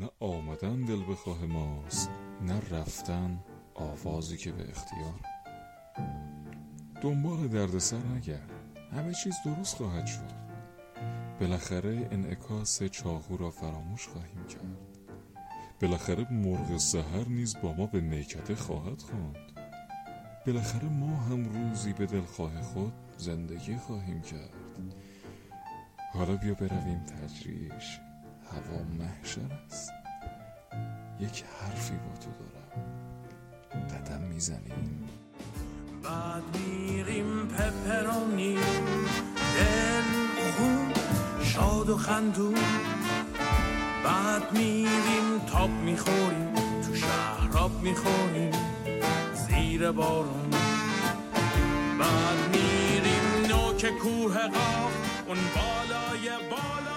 نه آمدن دل بخواه ماست، نه رفتن آوازی که به اختیار. دنبال دردسر نگرد، همه چیز درست خواهد شد. بالاخره انعکاس چاقو را فراموش خواهیم کرد. بالاخره مرغ سحر نیز با ما به میکده خواهد خواند. بالاخره ما هم روزی به دلخواه خود زندگی خواهیم کرد. حالا بیا برویم تجریش، هوا محشر است. یک حرفی با تو دارم، قدم میزنیم بعد میریم پپرونی، دل خون شاد و خندون، بعد میریم تاب میخوریم تو شهر، آب میخوریم زیر بارون، بعد میریم نوک کوه قاف اون بالای بالا.